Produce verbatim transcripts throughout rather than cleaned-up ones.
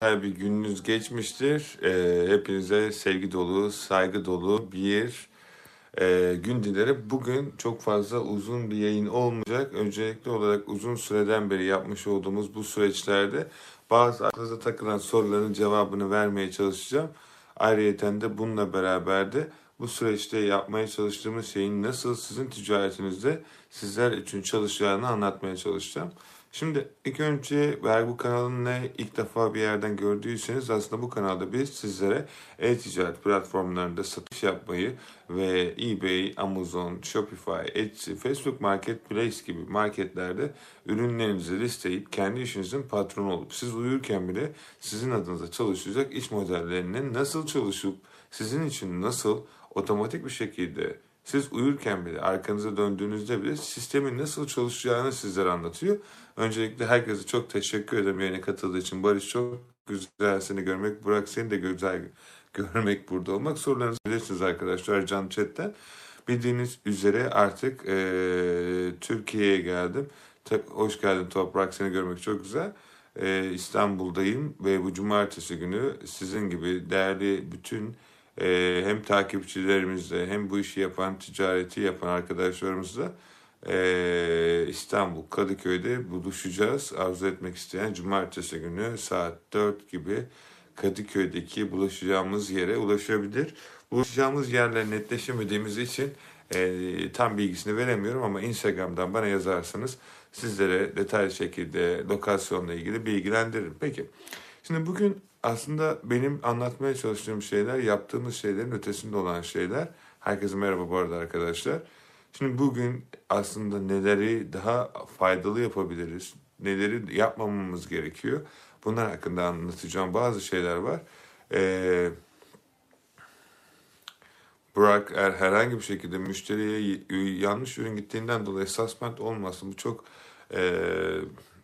Her bir gününüz geçmiştir. E, hepinize sevgi dolu, saygı dolu bir e, gün dilerim. Bugün çok fazla uzun bir yayın olmayacak. Öncelikli olarak uzun süreden beri yapmış olduğumuz bu süreçlerde bazı aklınıza takılan soruların cevabını vermeye çalışacağım. Ayrıyeten de bununla beraber de bu süreçte yapmaya çalıştığımız şeyin nasıl sizin ticaretinizde sizler için çalışacağını anlatmaya çalışacağım. Şimdi ilk önce eğer bu kanalın ne ilk defa bir yerden gördüyseniz aslında bu kanalda biz sizlere e-ticaret platformlarında satış yapmayı ve eBay, Amazon, Shopify, Etsy, Facebook Marketplace gibi marketlerde ürünlerinizi listeleyip kendi işinizin patronu olup siz uyurken bile sizin adınıza çalışacak iş modellerinin nasıl çalışıp sizin için nasıl otomatik bir şekilde siz uyurken bile, arkanıza döndüğünüzde bile sistemin nasıl çalışacağını sizlere anlatıyor. Öncelikle herkese çok teşekkür ederim yayına katıldığı için. Barış, çok güzel seni görmek. Burak, seni de güzel görmek, burada olmak. Sorularınızı bilirsiniz arkadaşlar can chatten. Bildiğiniz üzere artık e, Türkiye'ye geldim. Hoş geldin Toprak, seni görmek çok güzel. E, İstanbul'dayım ve bu cumartesi günü sizin gibi değerli bütün Ee, hem takipçilerimizle hem bu işi yapan, ticareti yapan arkadaşlarımızla ee, İstanbul Kadıköy'de buluşacağız. Arzu etmek isteyen cumartesi günü saat dört gibi Kadıköy'deki buluşacağımız yere ulaşabilir. Buluşacağımız yerler netleşemediğimiz için ee, tam bilgisini veremiyorum ama Instagram'dan bana yazarsanız sizlere detaylı şekilde lokasyonla ilgili bilgilendiririm. Peki, şimdi bugün aslında benim anlatmaya çalıştığım şeyler, yaptığımız şeylerin ötesinde olan şeyler. Herkese merhaba bu arada arkadaşlar. Şimdi bugün aslında neleri daha faydalı yapabiliriz, neleri yapmamamız gerekiyor. Bunlar hakkında anlatacağım bazı şeyler var. Ee, Burak, eğer herhangi bir şekilde müşteriye yanlış ürün gittiğinden dolayı suspend olmasın. Bu çok e,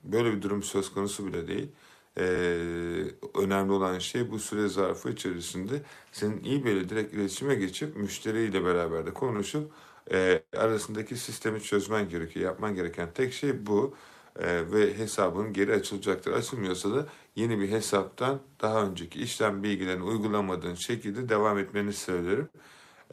böyle bir durum söz konusu bile değil. Ee, önemli olan şey bu süre zarfı içerisinde senin iyi böyle direkt iletişime geçip müşteriyle beraber de konuşup e, arasındaki sistemi çözmen gerekiyor. Yapman gereken tek şey bu e, ve hesabın geri açılacaktır. Açılmıyorsa da yeni bir hesaptan daha önceki işlem bilgilerini uygulamadığın şekilde devam etmeni söylerim.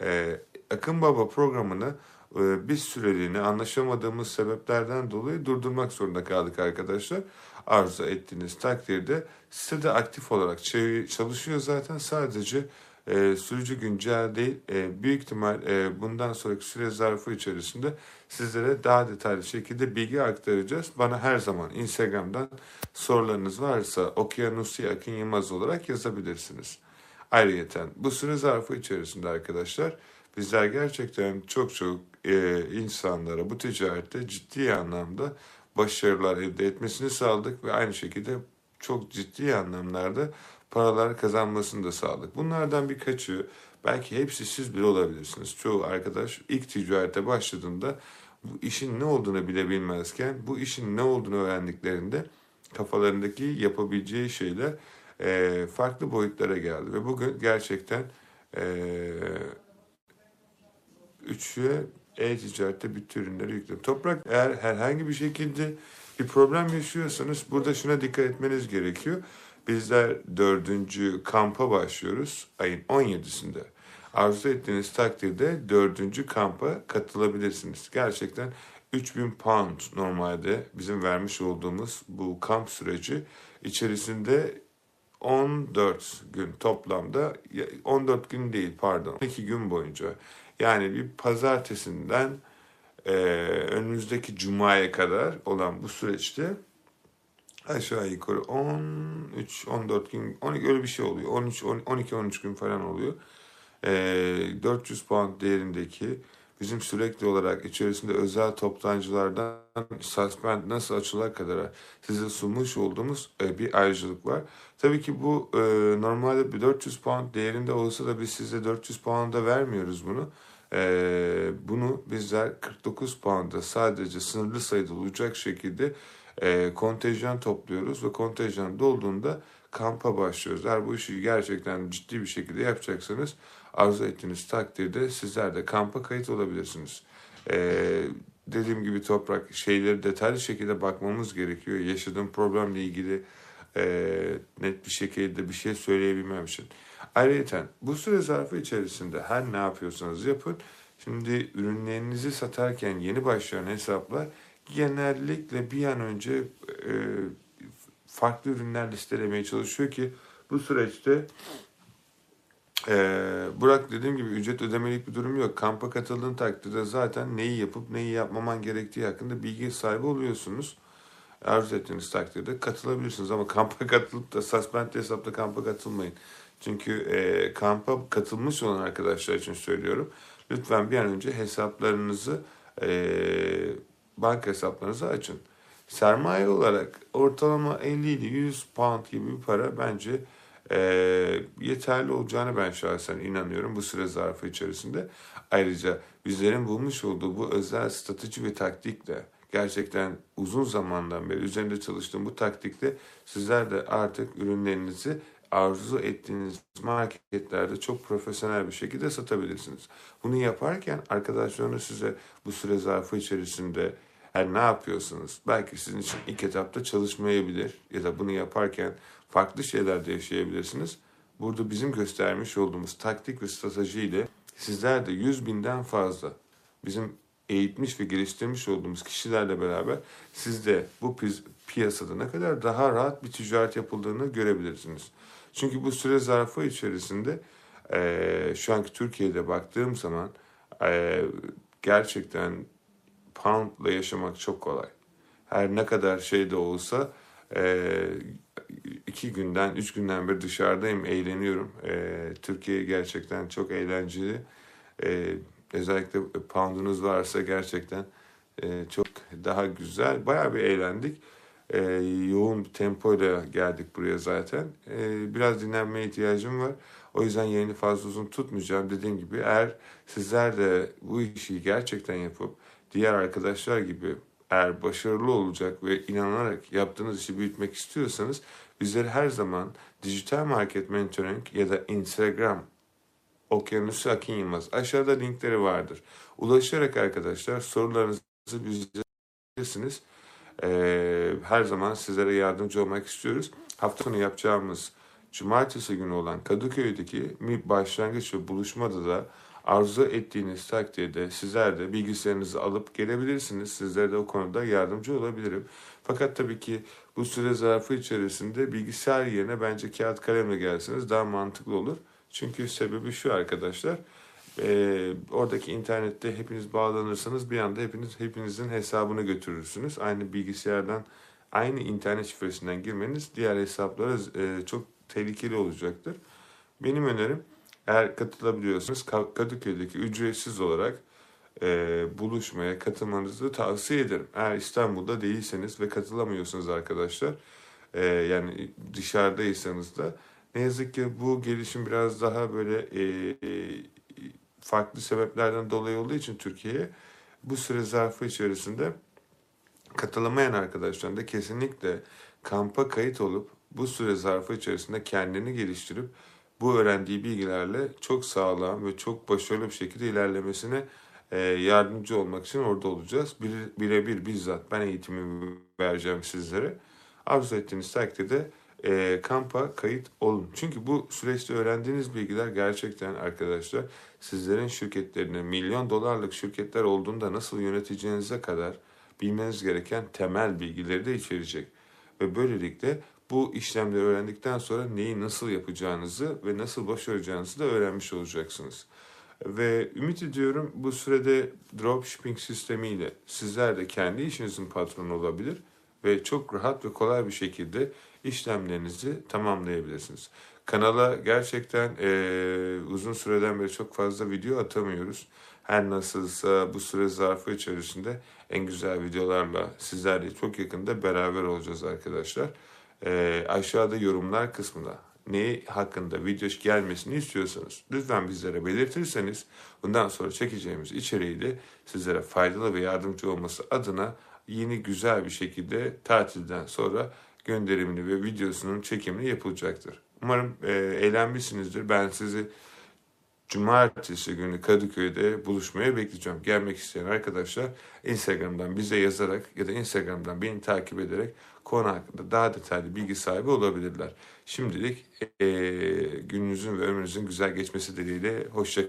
E, Akın Baba programını e, bir süreliğine anlaşamadığımız sebeplerden dolayı durdurmak zorunda kaldık arkadaşlar. Arzu ettiğiniz takdirde sitede aktif olarak çalışıyor zaten, sadece e, sürücü güncel değil. E, büyük ihtimal e, bundan sonraki süre zarfı içerisinde sizlere daha detaylı şekilde bilgi aktaracağız. Bana her zaman Instagram'dan sorularınız varsa Okyanusi Akın Yılmaz olarak yazabilirsiniz. Ayrıca bu süre zarfı içerisinde arkadaşlar bizler gerçekten çok çok e, insanlara bu ticarette ciddi anlamda başarılar elde etmesini sağladık ve aynı şekilde çok ciddi anlamlarda paralar kazanmasını da sağladık. Bunlardan birkaçı, belki hepsi siz bile olabilirsiniz. Çoğu arkadaş ilk ticarete başladığında bu işin ne olduğunu bile bilmezken bu işin ne olduğunu öğrendiklerinde kafalarındaki yapabileceği şeyler e, farklı boyutlara geldi. Ve bugün gerçekten e, üçe e-ticarette bütün ürünleri yükledim. Toprak, eğer herhangi bir şekilde bir problem yaşıyorsanız burada şuna dikkat etmeniz gerekiyor. Bizler dördüncü kampa başlıyoruz ayın on yedisinde. Arzu ettiğiniz takdirde dördüncü kampa katılabilirsiniz. Gerçekten üç bin pound normalde bizim vermiş olduğumuz bu kamp süreci içerisinde on dört gün toplamda, on dört gün değil pardon, on iki gün boyunca. Yani bir pazartesinden e, önümüzdeki cumaya kadar olan bu süreçte aşağı yukarı on üç on dört gün, on iki, öyle bir şey oluyor. on üç on iki on üç gün falan oluyor. E, dört yüz pound değerindeki bizim sürekli olarak içerisinde özel toptancılardan suspend nasıl açılar kadar size sunmuş olduğumuz e, bir ayrıcalık var. Tabii ki bu e, normalde bir dört yüz pound değerinde olsa da biz size dört yüz pound'a vermiyoruz bunu. Ee, bunu bizler kırk dokuz pound'a sadece sınırlı sayıda olacak şekilde e, kontenjan topluyoruz ve kontenjan dolduğunda kampa başlıyoruz. Eğer bu işi gerçekten ciddi bir şekilde yapacaksanız arzu ettiğiniz takdirde sizler de kampa kayıt olabilirsiniz. Ee, dediğim gibi Toprak, şeyleri detaylı şekilde bakmamız gerekiyor. Yaşadığım problemle ilgili e, net bir şekilde bir şey söyleyebilmem için. Ayrıca bu süre zarfı içerisinde her ne yapıyorsanız yapın. Şimdi ürünlerinizi satarken yeni başlayan hesaplar genellikle bir an önce e, farklı ürünler listelemeye çalışıyor ki bu süreçte e, Burak dediğim gibi ücret ödemelik bir durum yok. Kampa katıldığın takdirde zaten neyi yapıp neyi yapmaman gerektiği hakkında bilgi sahibi oluyorsunuz. Arzu ettiğiniz takdirde katılabilirsiniz ama kampa katılıp da suspendli hesapta kampa katılmayın. Çünkü e, kampa katılmış olan arkadaşlar için söylüyorum. Lütfen bir an önce hesaplarınızı, e, banka hesaplarınızı açın. Sermaye olarak ortalama elli ile yüz pound gibi bir para bence e, yeterli olacağına ben şahsen inanıyorum bu süre zarfı içerisinde. Ayrıca bizlerin bulmuş olduğu bu özel strateji ve taktikle, gerçekten uzun zamandan beri üzerinde çalıştığım bu taktikle sizler de artık ürünlerinizi arzu ettiğiniz marketlerde çok profesyonel bir şekilde satabilirsiniz. Bunu yaparken arkadaşlarınız size bu süre zarfı içerisinde her ne yapıyorsunuz? Belki sizin için ilk etapta çalışmayabilir ya da bunu yaparken farklı şeyler de yaşayabilirsiniz. Burada bizim göstermiş olduğumuz taktik ve stratejiyle sizler de yüz binden fazla bizim eğitmiş ve geliştirmiş olduğumuz kişilerle beraber siz de bu piyasada ne kadar daha rahat bir ticaret yapıldığını görebilirsiniz. Çünkü bu süre zarfı içerisinde e, şu anki Türkiye'de baktığım zaman e, gerçekten poundla yaşamak çok kolay. Her ne kadar şey de olsa e, iki günden, üç günden beri dışarıdayım, eğleniyorum. E, Türkiye gerçekten çok eğlenceli. E, özellikle poundunuz varsa gerçekten e, çok daha güzel. Bayağı bir eğlendik. E, yoğun bir tempoyla geldik buraya zaten. E, biraz dinlenmeye ihtiyacım var. O yüzden yayını fazla uzun tutmayacağım. Dediğim gibi eğer sizler de bu işi gerçekten yapıp diğer arkadaşlar gibi eğer başarılı olacak ve inanarak yaptığınız işi büyütmek istiyorsanız bizleri her zaman dijital market mentoring ya da Instagram okyanusu Akın Yılmaz. Aşağıda linkleri vardır. Ulaşarak arkadaşlar sorularınızı bizlersiniz. Ee, her zaman sizlere yardımcı olmak istiyoruz. Hafta sonu yapacağımız cumartesi günü olan Kadıköy'deki bir başlangıç ve buluşmada da arzu ettiğiniz takdirde sizler de bilgisayarınızı alıp gelebilirsiniz. Sizlere de o konuda yardımcı olabilirim. Fakat tabii ki bu süre zarfı içerisinde bilgisayar yerine bence kağıt kalemle gelseniz daha mantıklı olur. Çünkü sebebi şu arkadaşlar, e, oradaki internette hepiniz bağlanırsanız bir anda hepiniz hepinizin hesabını götürürsünüz. Aynı bilgisayardan, aynı internet şifresinden girmeniz diğer hesaplara e, çok tehlikeli olacaktır. Benim önerim, eğer katılabiliyorsanız Kadıköy'deki ücretsiz olarak e, buluşmaya katılmanızı tavsiye ederim. Eğer İstanbul'da değilseniz ve katılamıyorsanız arkadaşlar, e, yani dışarıdaysanız da, ne yazık ki bu gelişim biraz daha böyle e, farklı sebeplerden dolayı olduğu için Türkiye'ye bu süre zarfı içerisinde katılamayan arkadaşların da kesinlikle kampa kayıt olup bu süre zarfı içerisinde kendini geliştirip bu öğrendiği bilgilerle çok sağlam ve çok başarılı bir şekilde ilerlemesine e, yardımcı olmak için orada olacağız. Birebir bizzat ben eğitimi vereceğim sizlere. Arzu ettiğiniz takdirde E, kampa kayıt olun. Çünkü bu süreçte öğrendiğiniz bilgiler gerçekten arkadaşlar sizlerin şirketlerinin milyon dolarlık şirketler olduğunda nasıl yöneteceğinize kadar bilmeniz gereken temel bilgileri de içerecek. Ve böylelikle bu işlemleri öğrendikten sonra neyi nasıl yapacağınızı ve nasıl başaracağınızı da öğrenmiş olacaksınız. Ve ümit ediyorum bu sürede dropshipping sistemiyle sizler de kendi işinizin patronu olabilir ve çok rahat ve kolay bir şekilde işlemlerinizi tamamlayabilirsiniz. Kanala gerçekten e, uzun süreden beri çok fazla video atamıyoruz. Her nasılsa bu süre zarfı içerisinde en güzel videolarla sizlerle çok yakında beraber olacağız arkadaşlar. E, aşağıda yorumlar kısmında ne hakkında video gelmesini istiyorsanız lütfen bizlere belirtirseniz bundan sonra çekeceğimiz içeriği de sizlere faydalı ve yardımcı olması adına yeni güzel bir şekilde tatilden sonra gönderimini ve videosunun çekimini yapılacaktır. Umarım e, eğlenmişsinizdir. Ben sizi Cumartesi günü Kadıköy'de buluşmaya bekleyeceğim. Gelmek isteyen arkadaşlar Instagram'dan bize yazarak ya da Instagram'dan beni takip ederek konu hakkında daha detaylı bilgi sahibi olabilirler. Şimdilik e, gününüzün ve ömrünüzün güzel geçmesi dileğiyle hoşça